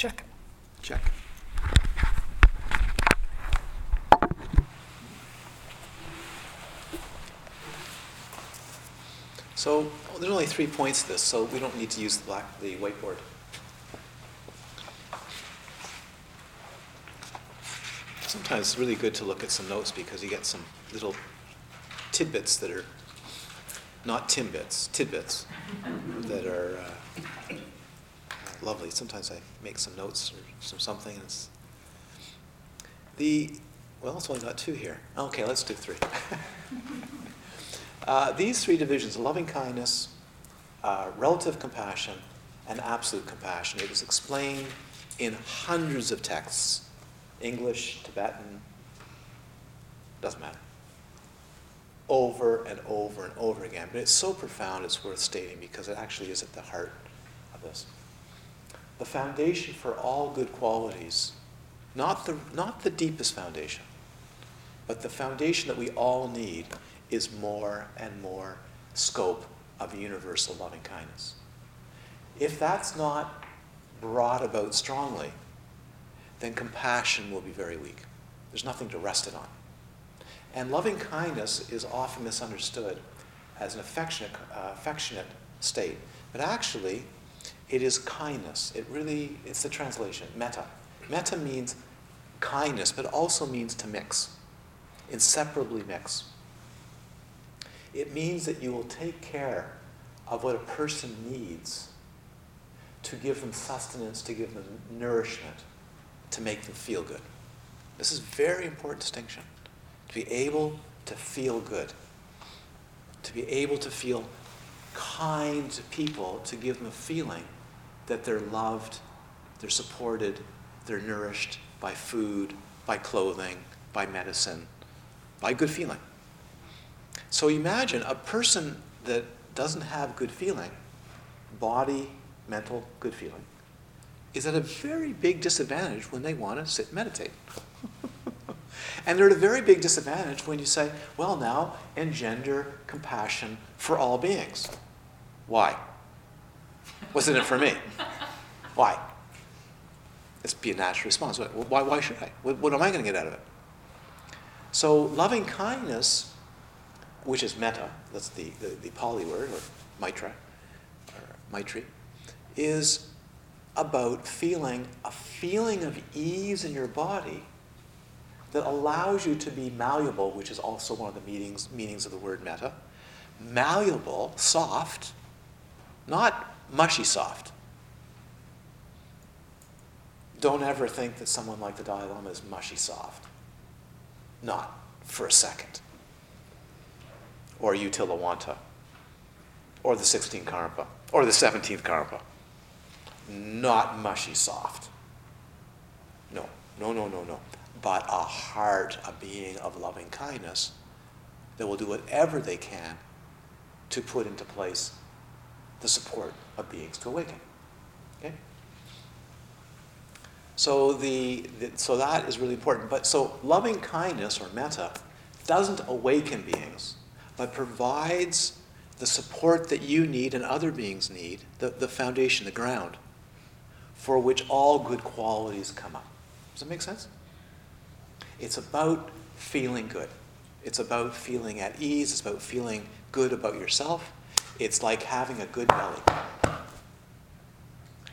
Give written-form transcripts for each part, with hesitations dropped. Check. Check. So there's only 3 points to this, so we don't need to use the whiteboard. Sometimes it's really good to look at some notes because you get some little tidbits that are not timbits, tidbits that are lovely. Sometimes I make some notes or something. And it's well, it's only got 2 here. Okay, let's do 3. These 3 divisions, loving kindness, relative compassion, and absolute compassion. It was explained in hundreds of texts, English, Tibetan, doesn't matter, over and over and over again. But it's so profound it's worth stating because it actually is at the heart of this. The foundation for all good qualities, not the deepest foundation, but the foundation that we all need is more and more scope of universal loving kindness. If that's not brought about strongly, then compassion will be very weak. There's nothing to rest it on. And loving kindness is often misunderstood as an affectionate state, but actually it is kindness. It's the translation, metta. Metta means kindness, but also means to mix, inseparably mix. It means that you will take care of what a person needs to give them sustenance, to give them nourishment, to make them feel good. This is a very important distinction. To be able to feel good, to be able to feel kind to people, to give them a feeling that they're loved, they're supported, they're nourished by food, by clothing, by medicine, by good feeling. So imagine a person that doesn't have good feeling, body, mental, good feeling, is at a very big disadvantage when they want to sit and meditate. And they're at a very big disadvantage when you say, well, now engender compassion for all beings. Why? What's in it for me? Why? It's be a natural response. Why should I? What am I going to get out of it? So loving kindness, which is metta, that's the Pali word, or Maitri, is about feeling a feeling of ease in your body that allows you to be malleable, which is also one of the meanings of the word metta. Malleable, soft, not mushy soft. Don't ever think that someone like the Dalai Lama is mushy soft. Not for a second. Or Utilawanta, or the 16th Karmapa, or the 17th Karmapa. Not mushy soft. No. But a heart, a being of loving kindness that will do whatever they can to put into place the support of beings to awaken. Okay? So so that is really important. But so loving kindness or metta doesn't awaken beings, but provides the support that you need and other beings need, the foundation, the ground, for which all good qualities come up. Does that make sense? It's about feeling good. It's about feeling at ease. It's about feeling good about yourself. It's like having a good belly.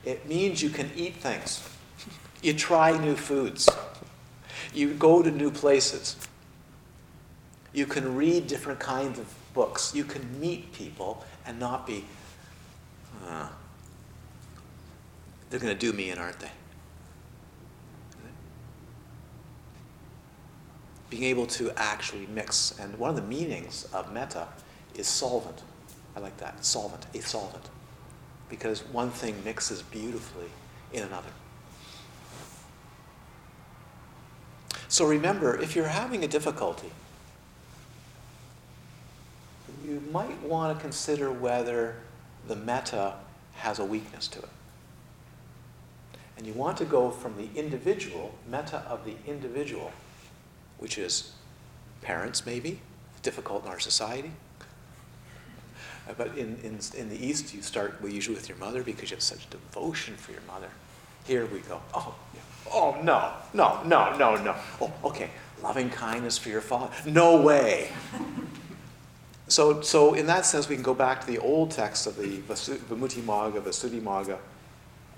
It means you can eat things. You try new foods. You go to new places. You can read different kinds of books. You can meet people and not be, they're going to do me in, aren't they? Being able to actually mix. And one of the meanings of metta is solvent. I like that, solvent, a solvent. Because one thing mixes beautifully in another. So remember, if you're having a difficulty, you might want to consider whether the metta has a weakness to it. And you want to go from the individual, metta of the individual, which is parents, maybe, difficult in our society. But in the East, you start usually with your mother because you have such devotion for your mother. Here we go. Oh, no. Oh, okay. Loving kindness for your father. No way. So in that sense, we can go back to the old text of the Vimuttimagga, Visuddhimagga,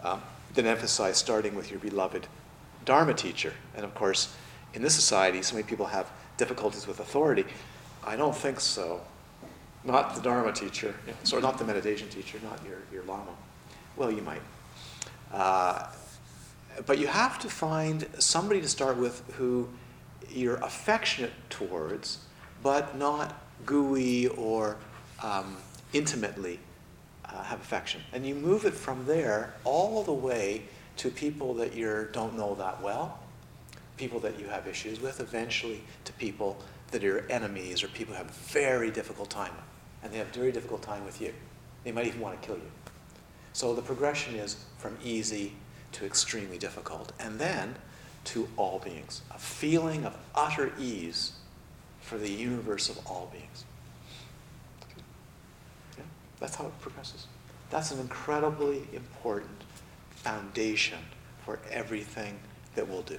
that emphasize starting with your beloved Dharma teacher. And of course, in this society, so many people have difficulties with authority. I don't think so. Not the Dharma teacher, so not the meditation teacher, not your Lama. Well, you might. But you have to find somebody to start with who you're affectionate towards, but not gooey or intimately have affection. And you move it from there all the way to people that you don't know that well, people that you have issues with, eventually to people that are enemies or people who have a very difficult time with. And they have a very difficult time with you. They might even want to kill you. So the progression is from easy to extremely difficult, and then to all beings, a feeling of utter ease for the universe of all beings. Okay. Yeah, that's how it progresses. That's an incredibly important foundation for everything that we'll do.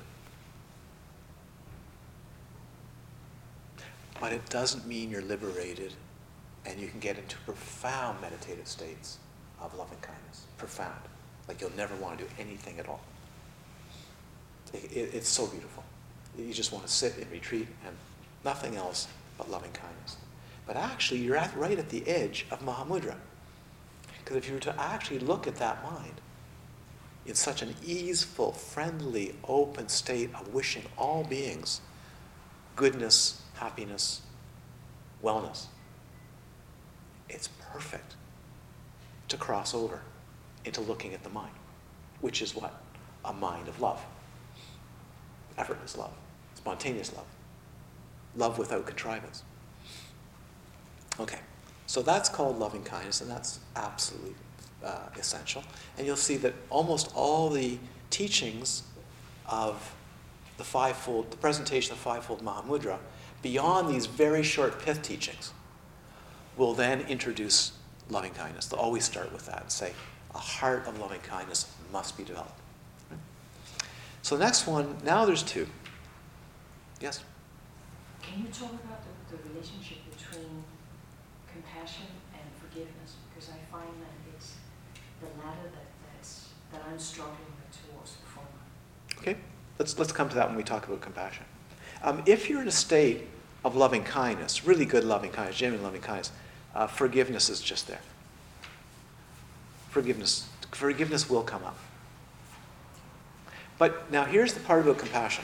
But it doesn't mean you're liberated, and you can get into profound meditative states of loving kindness. Profound. Like you'll never want to do anything at all. It's so beautiful. You just want to sit in retreat and nothing else but loving kindness. But actually, you're right at the edge of Mahamudra. Because if you were to actually look at that mind, in such an easeful, friendly, open state of wishing all beings goodness, happiness, wellness, it's perfect to cross over into looking at the mind, which is what? A mind of love. Effortless love, spontaneous love, love without contrivance. Okay, so that's called loving kindness, and that's absolutely essential. And you'll see that almost all the teachings of the presentation of fivefold Mahamudra, beyond these very short pith teachings, will then introduce loving kindness. They'll always start with that and say, a heart of loving kindness must be developed. So the next one, now there's two. Yes? Can you talk about the relationship between compassion and forgiveness? Because I find that it's the latter that I'm struggling with towards the former. Okay, let's come to that when we talk about compassion. If you're in a state of loving kindness, really good loving kindness, genuine loving kindness, forgiveness is just there. Forgiveness will come up. But now here's the part about compassion.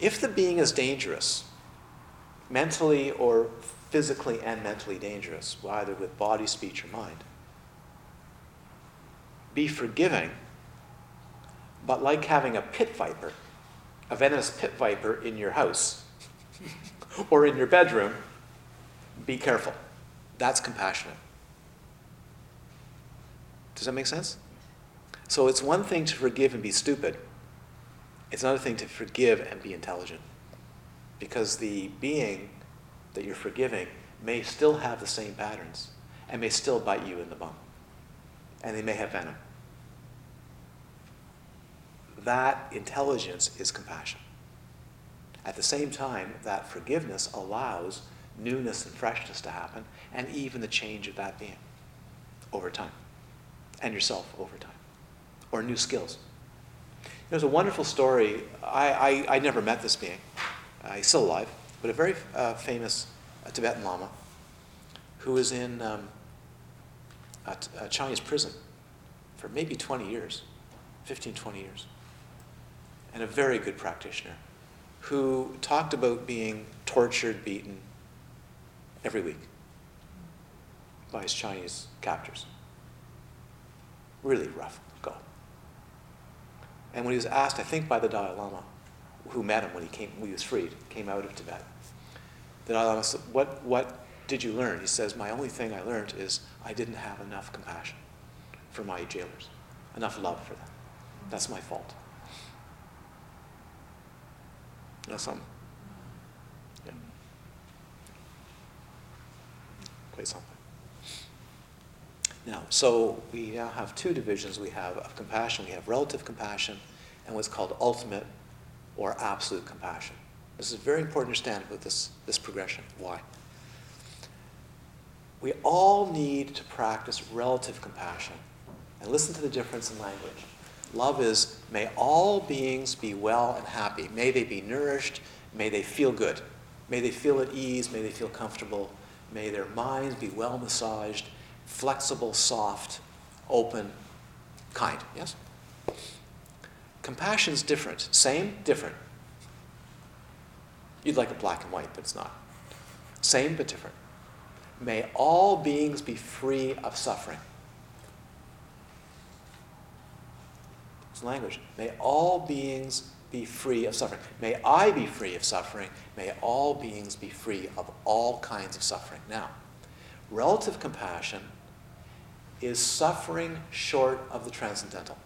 If the being is dangerous, mentally or physically and mentally dangerous, either with body, speech, or mind, be forgiving, but like having a pit viper, a venomous pit viper in your house or in your bedroom, be careful. That's compassionate. Does that make sense? So it's one thing to forgive and be stupid. It's another thing to forgive and be intelligent. Because the being that you're forgiving may still have the same patterns and may still bite you in the bum. And they may have venom. That intelligence is compassion. At the same time, that forgiveness allows newness and freshness to happen and even the change of that being over time and yourself over time. Or new skills. There's a wonderful story. I never met this being. He's still alive, but a very famous Tibetan Lama who was in a Chinese prison for maybe 20 years, 15, 20 years, and a very good practitioner who talked about being tortured, beaten every week by his Chinese captors. Really rough. And when he was asked, I think by the Dalai Lama, who met him when he was freed, came out of Tibet, the Dalai Lama said, what did you learn? He says, my only thing I learned is I didn't have enough compassion for my jailers, enough love for them. That's my fault. That's something. Yeah. Quite something. Now, so we now have two divisions. We have of compassion, we have relative compassion, and what's called ultimate or absolute compassion. This is very important to understand with this progression. Why? We all need to practice relative compassion. And listen to the difference in language. Love is, may all beings be well and happy. May they be nourished. May they feel good. May they feel at ease. May they feel comfortable. May their minds be well massaged, flexible, soft, open, kind. Yes? Compassion's different. Same, different. You'd like it black and white, but it's not. Same, but different. May all beings be free of suffering. It's language. May all beings be free of suffering. May I be free of suffering. May all beings be free of all kinds of suffering. Now, relative compassion is suffering short of the transcendental.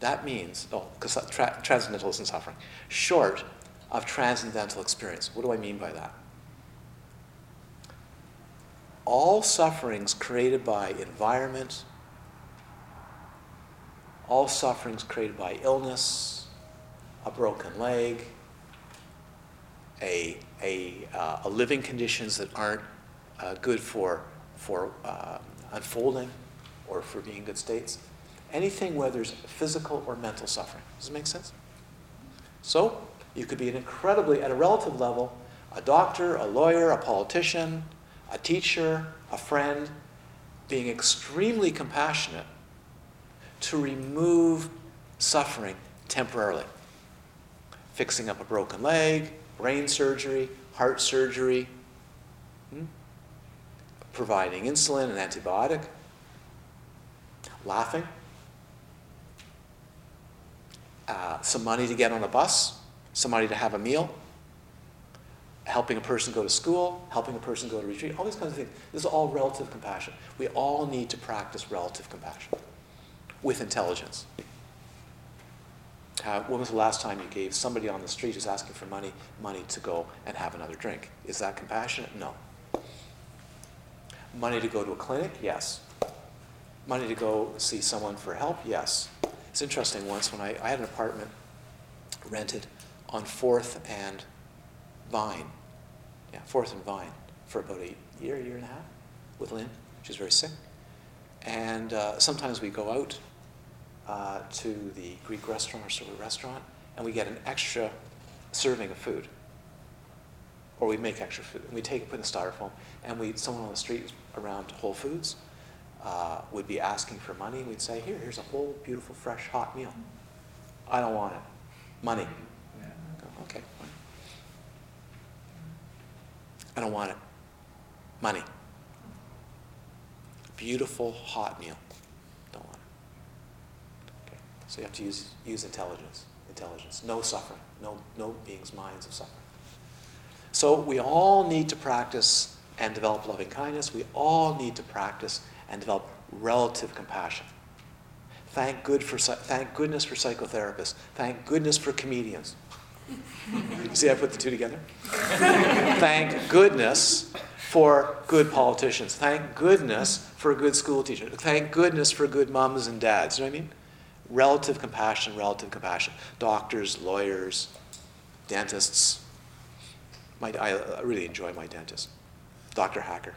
That means, because transcendental isn't suffering, short of transcendental experience. What do I mean by that? All sufferings created by environment, all sufferings created by illness, a broken leg, a living conditions that aren't good for unfolding or for being in good states, anything where there's physical or mental suffering. Does it make sense? So you could be an incredibly, at a relative level, a doctor, a lawyer, a politician, a teacher, a friend, being extremely compassionate to remove suffering temporarily. Fixing up a broken leg, brain surgery, heart surgery, providing insulin and antibiotic, laughing, some money to get on a bus, somebody to have a meal, helping a person go to school, helping a person go to retreat, all these kinds of things. This is all relative compassion. We all need to practice relative compassion with intelligence. When was the last time you gave somebody on the street who's asking for money to go and have another drink? Is that compassionate? No. Money to go to a clinic? Yes. Money to go see someone for help? Yes. It's interesting, once when I had an apartment rented on 4th and Vine. Yeah, 4th and Vine, for about a year and a half, with Lynn. She's very sick. And sometimes we go out to the Greek restaurant or sort of restaurant, and we get an extra serving of food. Or we make extra food. And we take it, put it in styrofoam, and someone on the street around Whole Foods would be asking for money, and we'd say, here's a whole beautiful, fresh, hot meal. I don't want it. Money. Okay. I don't want it. Money. Beautiful, hot meal. Don't want it. Okay. So you have to use intelligence. Intelligence. No suffering. No beings' minds of suffering. So we all need to practice and develop loving kindness. We all need to practice and develop relative compassion. Thank goodness for psychotherapists. Thank goodness for comedians. See, I put the two together. Thank goodness for good politicians. Thank goodness for a good school teacher. Thank goodness for good moms and dads. You know what I mean? Relative compassion, relative compassion. Doctors, lawyers, dentists. I really enjoy my dentist, Dr. Hacker.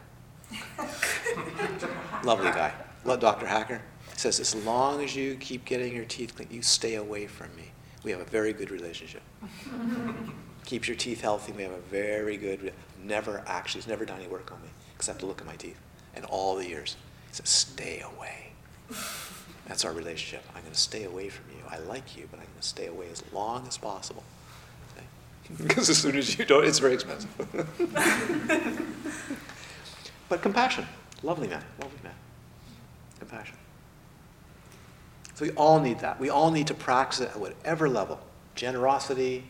Lovely guy. Love Dr. Hacker. He says, as long as you keep getting your teeth clean, you stay away from me. We have a very good relationship. Keeps your teeth healthy. We have a very good, he's never done any work on me, except to look at my teeth, in all the years. He says, stay away. That's our relationship. I'm going to stay away from you. I like you, but I'm going to stay away as long as possible. Okay? Because as soon as you don't, it's very expensive. But compassion. Lovely man. Compassion. So we all need that. We all need to practice it at whatever level. Generosity,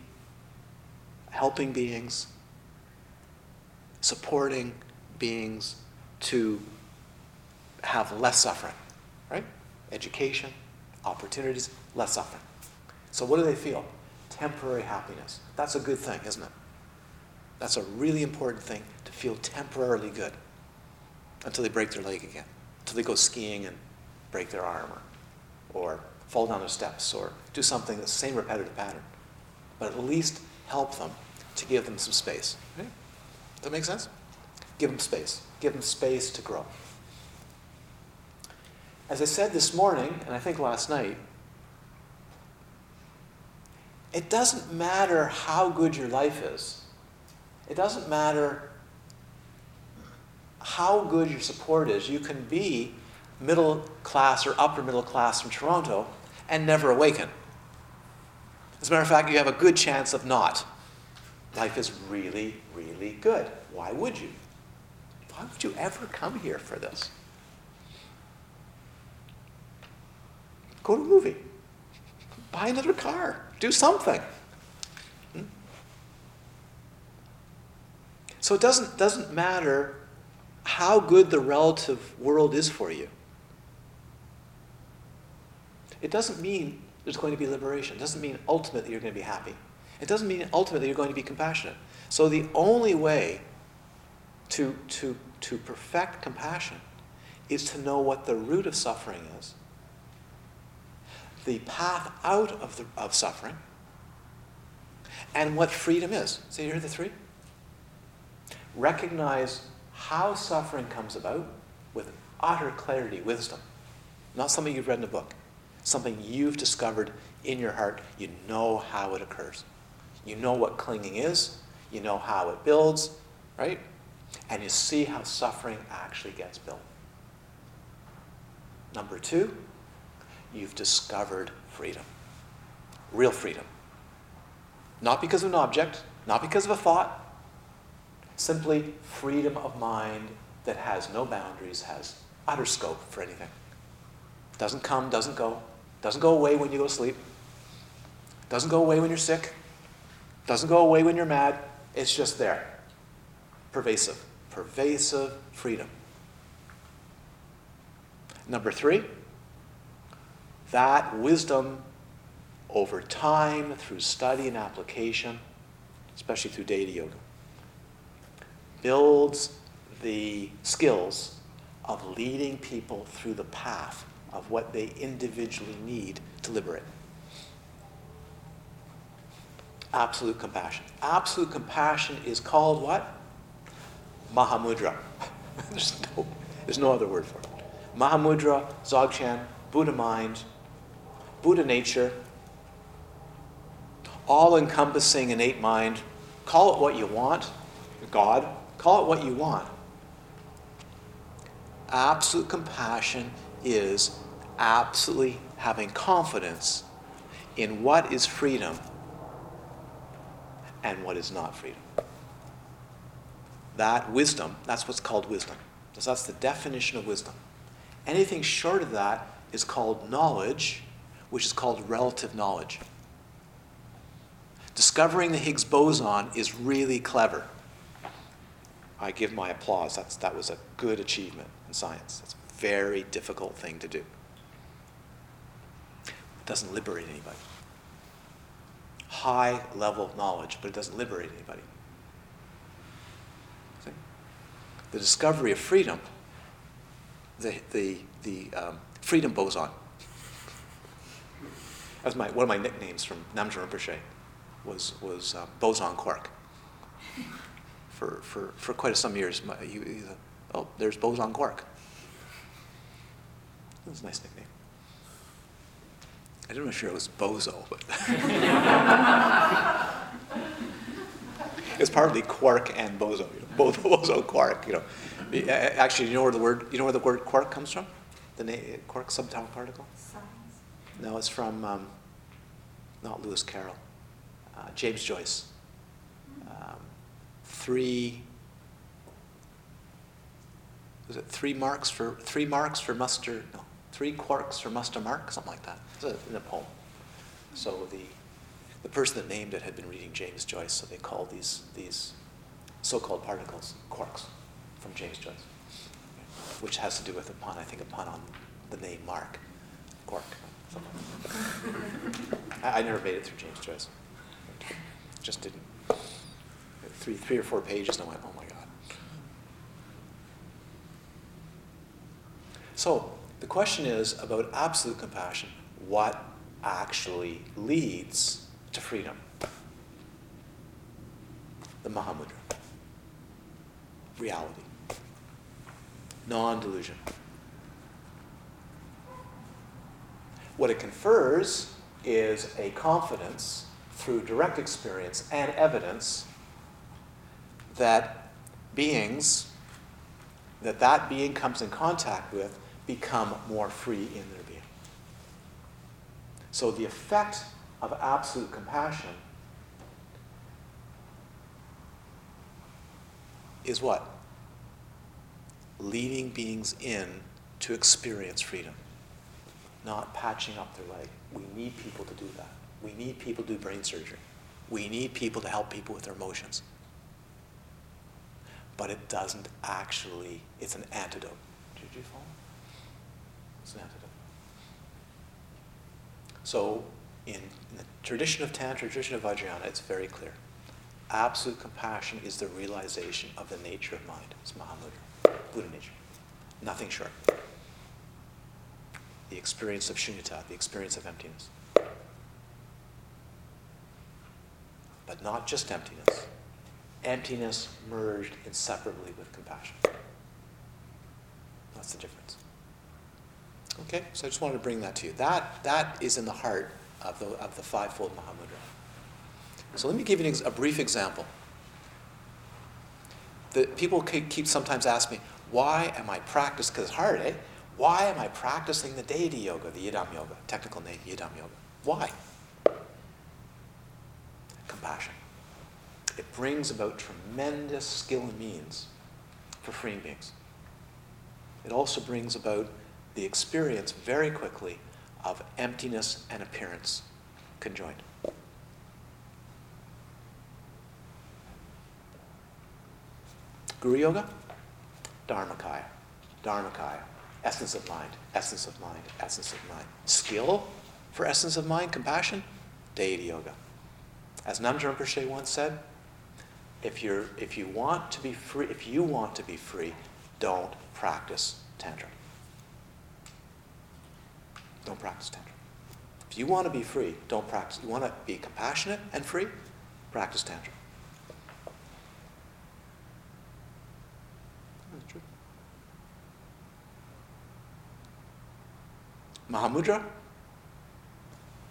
helping beings, supporting beings to have less suffering, right? Education, opportunities, less suffering. So what do they feel? Temporary happiness. That's a good thing, isn't it? That's a really important thing, to feel temporarily good until they break their leg again. So they go skiing and break their arm or fall down the steps or do something that's the same repetitive pattern. But at least help them to give them some space. Right? Does that make sense? Give them space. Give them space to grow. As I said this morning, and I think last night, it doesn't matter how good your life is. It doesn't matter how good your support is. You can be middle class or upper middle class from Toronto and never awaken. As a matter of fact, you have a good chance of not. Life is really, really good. Why would you? Why would you ever come here for this? Go to a movie. Buy another car. Do something. So it doesn't matter how good the relative world is for you. It doesn't mean there's going to be liberation. It doesn't mean ultimately you're going to be happy. It doesn't mean ultimately you're going to be compassionate. So the only way to perfect compassion is to know what the root of suffering is, the path out of suffering, and what freedom is. So you hear the three? Recognize how suffering comes about with utter clarity, wisdom. Not something you've read in a book. Something you've discovered in your heart. You know how it occurs. You know what clinging is. You know how it builds, right? And you see how suffering actually gets built. Number two, you've discovered freedom. Real freedom. Not because of an object, not because of a thought, simply freedom of mind that has no boundaries, has utter scope for anything. Doesn't come, doesn't go. Doesn't go away when you go to sleep. Doesn't go away when you're sick. Doesn't go away when you're mad. It's just there. Pervasive. Pervasive freedom. Number three, that wisdom over time through study and application, especially through Data Yoga, builds the skills of leading people through the path of what they individually need to liberate. Absolute compassion. Absolute compassion is called what? Mahamudra. There's no other word for it. Mahamudra, Dzogchen, Buddha mind, Buddha nature, all-encompassing innate mind. Call it what you want. God. Call it what you want. Absolute compassion is absolutely having confidence in what is freedom and what is not freedom. That wisdom, that's what's called wisdom. So that's the definition of wisdom. Anything short of that is called knowledge, which is called relative knowledge. Discovering the Higgs boson is really clever. I give my applause. That was a good achievement in science. That's a very difficult thing to do. It doesn't liberate anybody. High level knowledge, but it doesn't liberate anybody. See? The discovery of freedom, the freedom boson. That was one of my nicknames from Namjoon Rinpoche was boson quark. For quite some years, there's boson quark. That was a nice nickname. I don't know if it was bozo, but it's partly quark and bozo. You know, bozo quark. You know, actually, you know where the word quark comes from? The name quark subatomic particle. Science. No, it's from not Lewis Carroll, James Joyce. 3 quarks for muster mark, something like that. It's in a poem. So the person that named it had been reading James Joyce, so they called these so-called particles quarks from James Joyce, which has to do with a pun on the name Mark, quark. I never made it through James Joyce. Just didn't. Three or four pages, and I went, oh my God. So the question is about absolute compassion. What actually leads to freedom? The Mahamudra. Reality. Non-delusion. What it confers is a confidence through direct experience and evidence that beings that that being comes in contact with become more free in their being. So the effect of absolute compassion is what? Leading beings in to experience freedom, not patching up their leg. We need people to do that. We need people to do brain surgery. We need people to help people with their emotions. But it doesn't actually, it's an antidote. Did you follow? It's an antidote. So in the tradition of Tantra, tradition of Vajrayana, it's very clear. Absolute compassion is the realization of the nature of mind. It's Mahamudra, Buddha nature. Nothing short. The experience of Shunyata, the experience of emptiness. But not just emptiness. Emptiness merged inseparably with compassion. That's the difference. Okay, so I just wanted to bring that to you. That is in the heart of the fivefold Mahamudra. So let me give you a brief example. People keep sometimes asking me, why am I practicing, because it's hard, eh? Why am I practicing the deity yoga, the Yidam Yoga, technical name Yidam Yoga? Why? Compassion. It brings about tremendous skill and means for freeing beings. It also brings about the experience very quickly of emptiness and appearance conjoined. Guru Yoga, Dharmakaya, Dharmakaya, essence of mind, essence of mind, essence of mind. Skill for essence of mind, compassion, deity yoga. As Namjoon Rinpoche once said, if you want to be free, don't practice Tantra. Don't practice Tantra. If you want to be free, don't practice. You want to be compassionate and free? Practice Tantra. That's true. Mahamudra,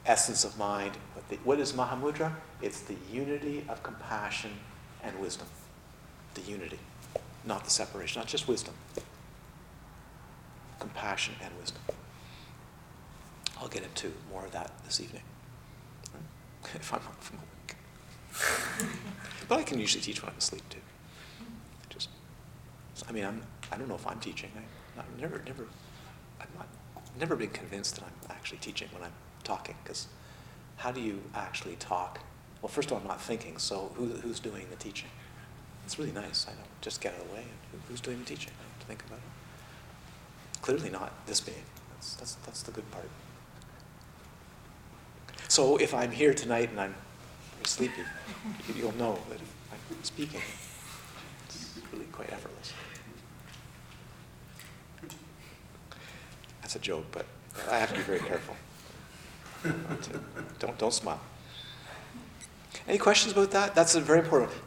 essence of mind. What is Mahamudra? It's the unity of compassion and wisdom. The unity, not the separation, not just wisdom. Compassion and wisdom. I'll get into more of that this evening, if I'm up from work. But I can usually teach when I'm asleep too. I don't know if I'm teaching. I've never been convinced that I'm actually teaching when I'm talking, because how do you actually talk? Well, first of all, I'm not thinking, so who's doing the teaching? It's really nice. I don't just get out of the way. Who's doing the teaching? I don't have to think about it. Clearly not this being. That's the good part. So if I'm here tonight and I'm sleepy, you'll know that I'm speaking. It's really quite effortless. That's a joke, but I have to be very careful. Don't smile. Any questions about that? That's a very important one.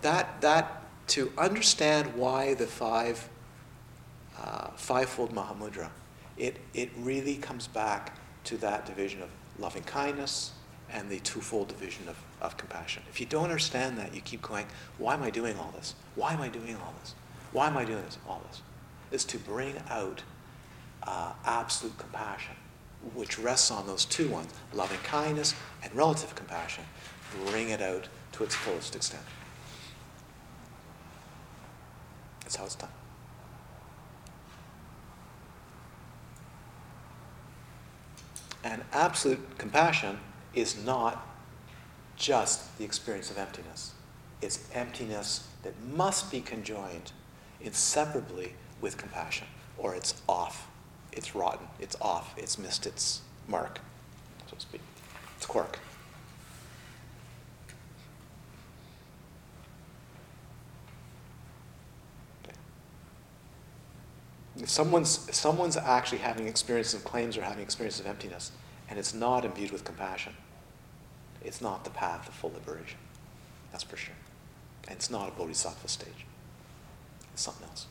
That to understand why the fivefold Mahamudra, it really comes back to that division of loving kindness and the twofold division of compassion. If you don't understand that, you keep going, why am I doing all this? Why am I doing all this? Why am I doing this? All this is to bring out absolute compassion, which rests on those two ones, loving kindness and relative compassion. Bring it out to its fullest extent. That's how it's done. And absolute compassion is not just the experience of emptiness. It's emptiness that must be conjoined inseparably with compassion, or it's off. It's rotten, it's off, it's missed its mark, so to speak. It's quirk. Okay. If someone's actually having experiences of claims or having experiences of emptiness, and it's not imbued with compassion, it's not the path of full liberation. That's for sure. And it's not a bodhisattva stage. It's something else.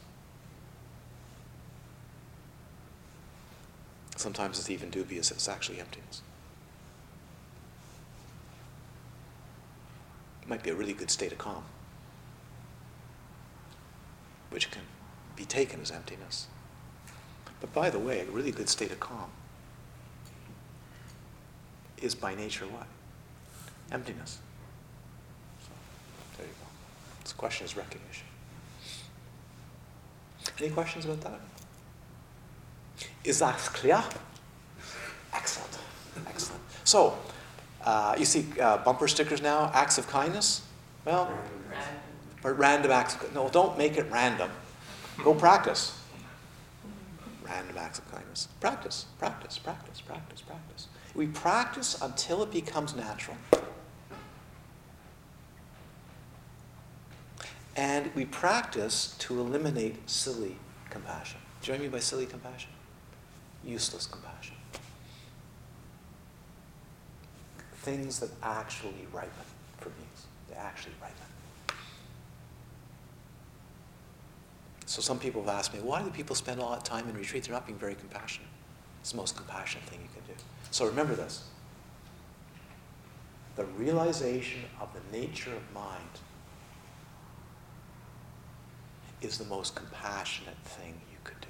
Sometimes it's even dubious it's actually emptiness. It might be a really good state of calm, which can be taken as emptiness. But by the way, a really good state of calm is by nature what? Emptiness. So, there you go. This question is recognition. Any questions about that? Is that clear? Excellent. Excellent. So, you see bumper stickers now, acts of kindness? Well, random acts. No, don't make it random. Go practice. Random acts of kindness. Practice, practice, practice, practice, practice. We practice until it becomes natural. And we practice to eliminate silly compassion. Do you know what I mean by silly compassion? Useless compassion. Things that actually ripen for beings. They actually ripen. So some people have asked me, why do people spend all that time in retreat? They're not being very compassionate. It's the most compassionate thing you can do. So remember this. The realization of the nature of mind is the most compassionate thing you could do.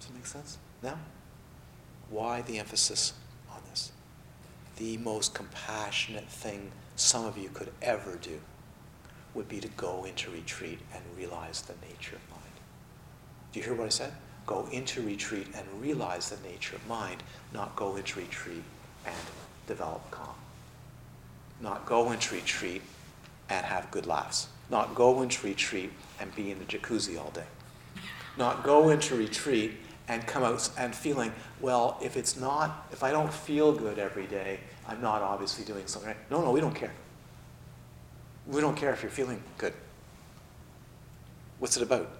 Does that make sense? Now, why the emphasis on this? The most compassionate thing some of you could ever do would be to go into retreat and realize the nature of mind. Do you hear what I said? Go into retreat and realize the nature of mind, not go into retreat and develop calm. Not go into retreat and have good laughs. Not go into retreat and be in the jacuzzi all day. Not go into retreat and come out and feeling, well, if I don't feel good every day, I'm not obviously doing something right. No, we don't care. We don't care if you're feeling good. What's it about?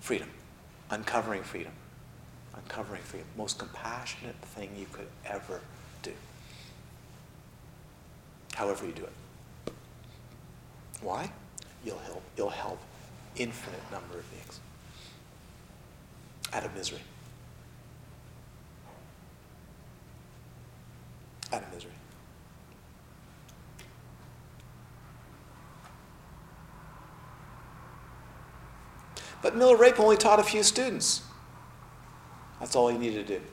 Freedom. Uncovering freedom. Uncovering freedom. Most compassionate thing you could ever do. However you do it. Why? You'll help infinite number of beings out of misery. Out of misery. But Milarepa only taught a few students. That's all he needed to do.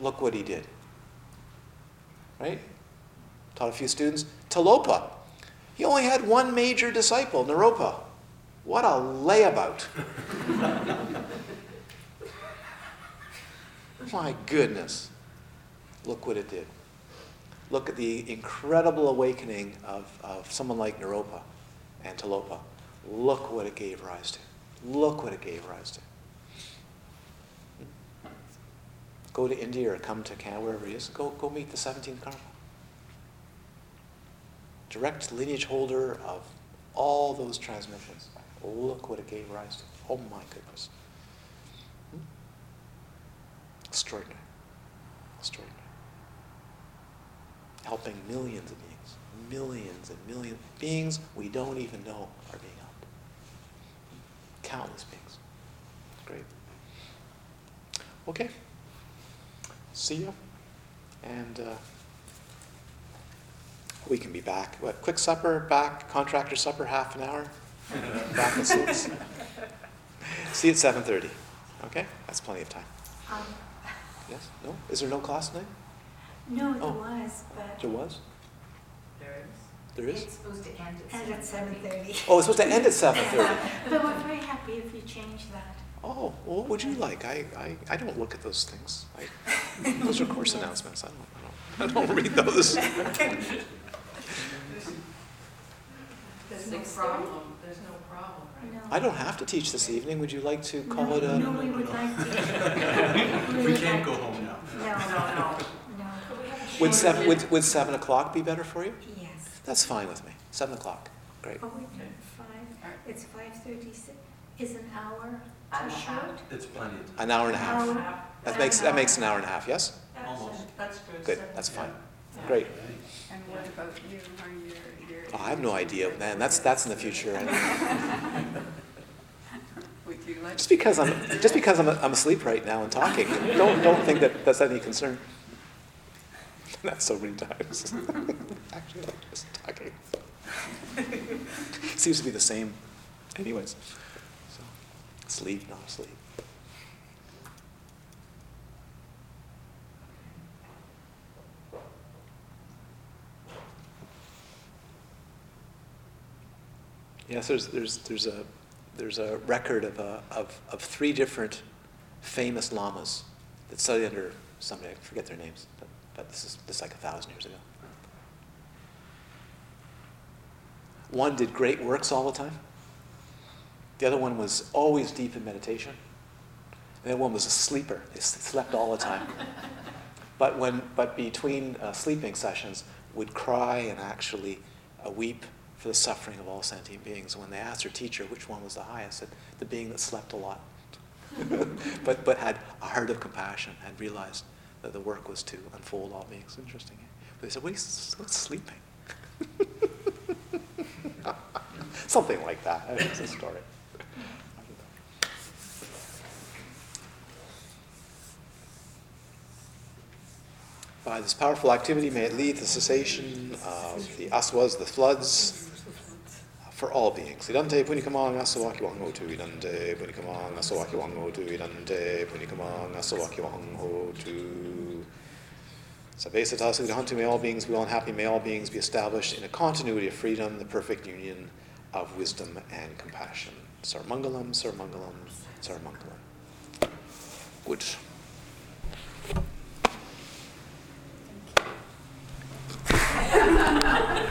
Look what he did. Right? Taught a few students. Tilopa. He only had one major disciple, Naropa. What a layabout. My goodness. Look what it did. Look at the incredible awakening of someone like Naropa and Tilopa. Look what it gave rise to. Look what it gave rise to. Go to India or come to Canada, wherever it is. Go meet the 17th Karmapa. Direct lineage holder of all those transmissions. Look what it gave rise to. Oh my goodness. Extraordinary. Extraordinary. Helping millions of beings. Millions and millions of beings we don't even know are beings. Countless beings. Great. Okay. See you. And we can be back. What? Quick supper, back, contractor supper, half an hour. Back at 6. See you at 7:30. Okay? That's plenty of time. Yes? No? Is there no class tonight? No, there was. But there was? There is? It's supposed to end at 7:30. Oh, it's supposed to end at 7:30. But we're very happy if you change that. Oh, well, what would you like? I don't look at those things. Those are course announcements. I don't read those. There's no problem, right? No. I don't have to teach this evening. Would you like to call it a... No, we would like to. We can't go home now. No. Would 7 o'clock be better for you? Yeah. That's fine with me. 7 o'clock. Great. Oh, we can 5. It's 5:36. Is an hour It's plenty of time. An hour and a half. That makes an hour and a half, yes? Almost. That's good. Good, that's fine. Yeah. Great. And what about you? I have no idea, man. That's in the future. Just because I'm asleep right now and talking, don't think that that's any concern. That's so many times. Actually, I'm just talking. Seems to be the same, anyways. So, sleep, not sleep. Yes, there's a record of three different famous lamas that studied under somebody. I forget their names, but this is like 1,000 years ago. One did great works all the time. The other one was always deep in meditation. And the other one was a sleeper. They slept all the time. But between sleeping sessions, would cry and actually weep for the suffering of all sentient beings. When they asked her teacher which one was the highest, said the being that slept a lot, but had a heart of compassion, had realized that the work was to unfold all beings. Interesting. But they said, what's sleeping? Something like that. I mean, it's a story. By this powerful activity, may it lead to the cessation of the aswas, the floods, for all beings. Idante punikamang asawakiwang ho tu. Idante punikamang asawakiwang ho tu. Idante punikamang asawakiwang ho tu. Sabesatasu idhantu. May all beings be well and happy. May all beings be established in a continuity of freedom, the perfect union of wisdom and compassion. Saramangalam, Saramangalam, Saramangalam. Good. Ha, ha, ha.